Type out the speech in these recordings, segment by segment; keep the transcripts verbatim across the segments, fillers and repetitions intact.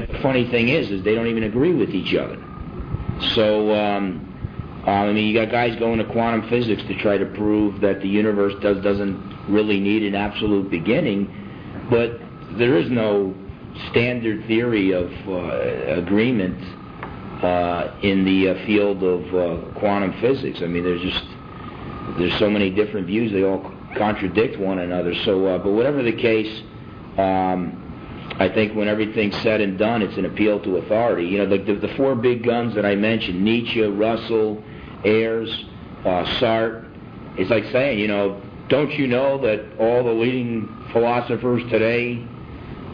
But the funny thing is, is they don't even agree with each other. So, um, uh, I mean, you got guys going to quantum physics to try to prove that the universe does, doesn't really need an absolute beginning, but there is no standard theory of uh, agreement uh, in the uh, field of uh, quantum physics. I mean, there's just there's so many different views; they all contradict one another. So, uh, but whatever the case, um, I think when everything's said and done, it's an appeal to authority. You know, like the, the four big guns that I mentioned: Nietzsche, Russell, Ayers, uh, Sartre. It's like saying, you know, don't you know that all the leading philosophers today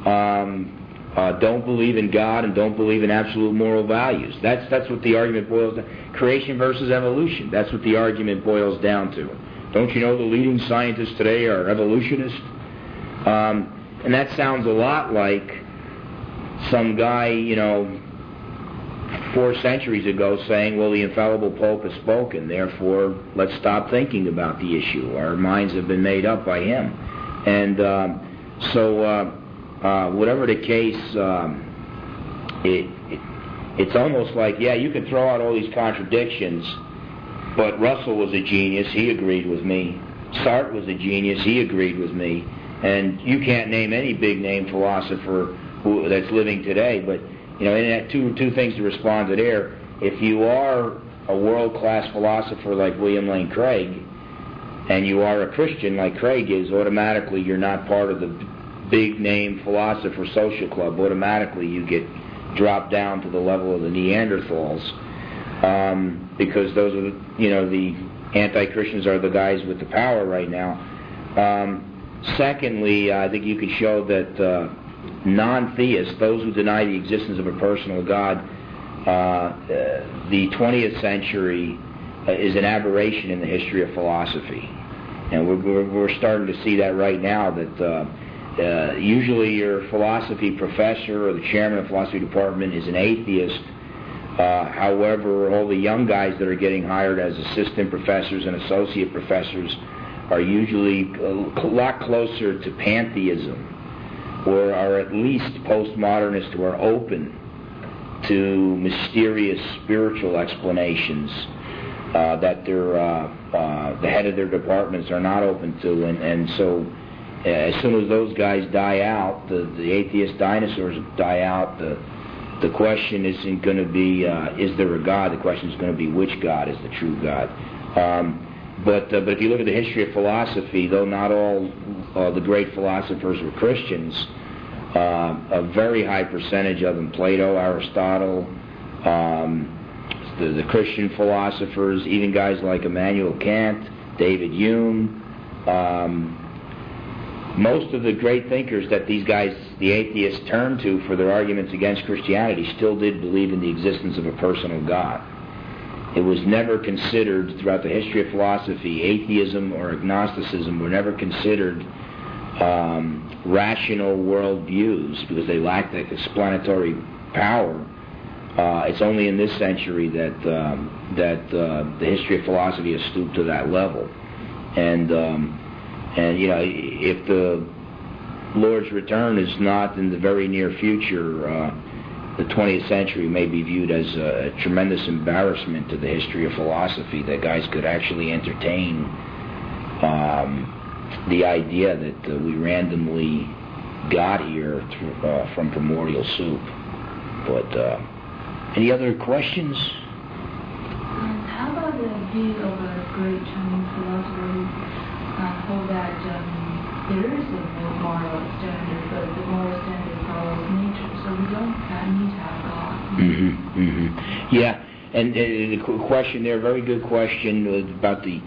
um, uh, don't believe in God and don't believe in absolute moral values? That's that's what the argument boils down. Creation versus evolution. That's what the argument boils down to. Don't you know the leading scientists today are evolutionists? Um, and that sounds a lot like some guy, you know, four centuries ago saying, well, the infallible Pope has spoken, therefore let's stop thinking about the issue. Our minds have been made up by him. And um, so uh, uh, whatever the case, um, it, it, it's almost like, yeah, you can throw out all these contradictions, but Russell was a genius, he agreed with me. Sartre was a genius, he agreed with me. And you can't name any big name philosopher who, that's living today, but you know, and that two two things to respond to there. If you are a world-class philosopher like William Lane Craig, and you are a Christian like Craig is, automatically you're not part of the big-name philosopher social club. Automatically you get dropped down to the level of the Neanderthals, um, because those are the, you know, the anti-Christians are the guys with the power right now. Um, secondly, I think you could show that Uh, non-theists, those who deny the existence of a personal God, uh, uh, the twentieth century uh, is an aberration in the history of philosophy. And we're, we're, we're starting to see that right now, that uh, uh, usually your philosophy professor or the chairman of the philosophy department is an atheist. Uh, however, all the young guys that are getting hired as assistant professors and associate professors are usually a lot closer to pantheism, or are at least postmodernists who are open to mysterious spiritual explanations uh, that their, uh, uh, the head of their departments are not open to. And, and so uh, as soon as those guys die out, the, the atheist dinosaurs die out, the, the question isn't going to be, uh, is there a God? The question is going to be, which God is the true God? Um, But, uh, but if you look at the history of philosophy, though not all uh, the great philosophers were Christians, uh, a very high percentage of them, Plato, Aristotle, um, the, the Christian philosophers, even guys like Immanuel Kant, David Hume, um, most of the great thinkers that these guys, the atheists, turned to for their arguments against Christianity still did believe in the existence of a personal God. It was never considered, throughout the history of philosophy, atheism or agnosticism were never considered um, rational worldviews because they lacked the explanatory power. Uh, it's only in this century that um, that uh, the history of philosophy has stooped to that level. And um, and you know, if the Lord's return is not in the very near future, Uh, the twentieth century may be viewed as a tremendous embarrassment to the history of philosophy, that guys could actually entertain um, the idea that uh, we randomly got here th- uh, from primordial soup. But uh, any other questions? And how about the view of a great Chinese philosopher who uh, thought that um, there is a moral standard, but the moral standard follows nature, so we don't need to have God. Mm-hmm, mm-hmm. Yeah, and uh, the question there, very good question about the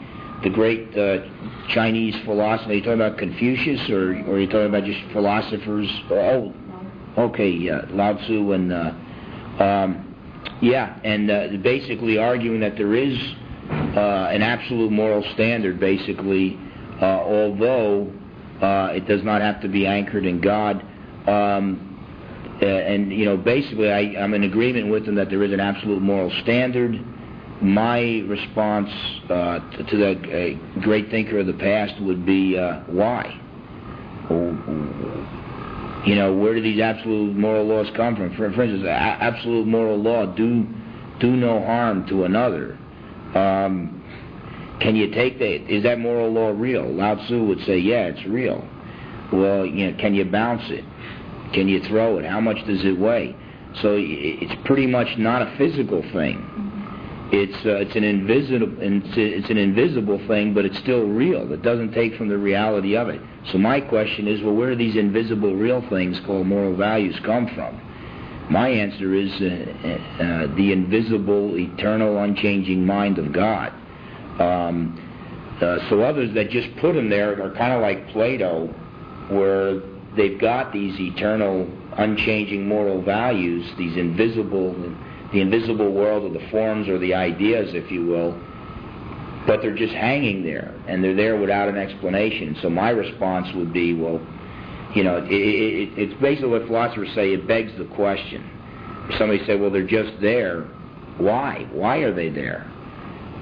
the great uh, Chinese philosopher. Are you talking about Confucius, or, or are you talking about just philosophers? Oh, okay, yeah, Lao Tzu, and uh, um, yeah, and uh, basically arguing that there is uh, an absolute moral standard, basically, uh, although uh, it does not have to be anchored in God. Um, Uh, and, you know, basically I, I'm in agreement with them that there is an absolute moral standard. My response uh, to, to the uh, great thinker of the past would be, uh, why? You know, where do these absolute moral laws come from? For, for instance, a- absolute moral law, do do no harm to another. Um, can you take that? Is that moral law real? Lao Tzu would say, yeah, it's real. Well, you know, can you bounce it? Can you throw it? How much does it weigh? So it's pretty much not a physical thing. It's uh, it's an invisible it's an invisible thing, but it's still real. It doesn't take from the reality of it. So my question is, well, where do these invisible real things called moral values come from? My answer is uh, uh, the invisible, eternal, unchanging mind of God. Um, uh, so others that just put them there are kind of like Plato, where they've got these eternal, unchanging moral values, these invisible, the invisible world of the forms or the ideas, if you will, but they're just hanging there, and they're there without an explanation. So my response would be, well, you know, it, it, it, it's basically what philosophers say, it begs the question. Somebody said, well, they're just there. Why? Why are they there?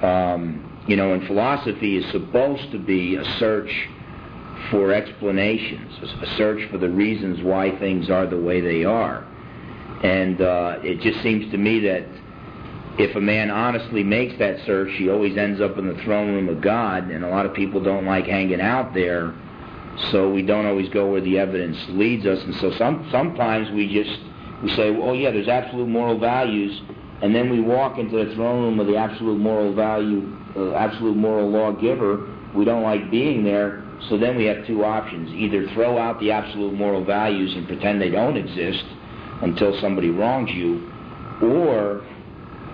Um, you know, and philosophy is supposed to be a search for explanations, a search for the reasons why things are the way they are. And uh, it just seems to me that if a man honestly makes that search, he always ends up in the throne room of God, and a lot of people don't like hanging out there, so we don't always go where the evidence leads us. And so some, sometimes we just we say, oh yeah, there's absolute moral values, and then we walk into the throne room of the absolute moral value, uh, absolute moral lawgiver. We don't like being there, so then we have two options: either throw out the absolute moral values and pretend they don't exist until somebody wrongs you, or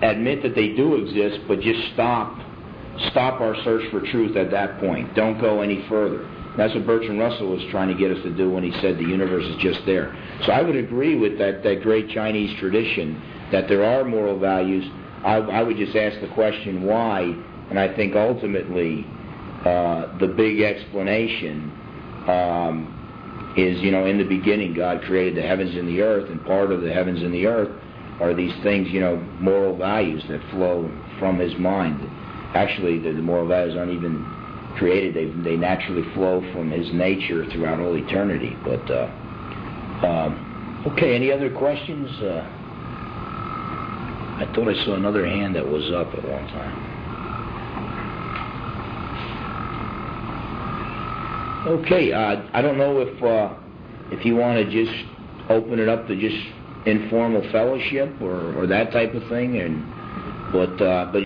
admit that they do exist, but just stop stop our search for truth at that point. Don't go any further. That's what Bertrand Russell was trying to get us to do when he said the universe is just there. So I would agree with that, that great Chinese tradition that there are moral values. I, I would just ask the question why, and I think ultimately uh, the big explanation um, is, you know, in the beginning God created the heavens and the earth, and part of the heavens and the earth are these things, you know, moral values that flow from his mind. Actually, the, the moral values aren't even created. They they naturally flow from his nature throughout all eternity. But, uh, um, okay, any other questions? Uh, I thought I saw another hand that was up at one time. Okay, uh, I don't know if uh, if you want to just open it up to just informal fellowship or, or that type of thing, and but uh, but.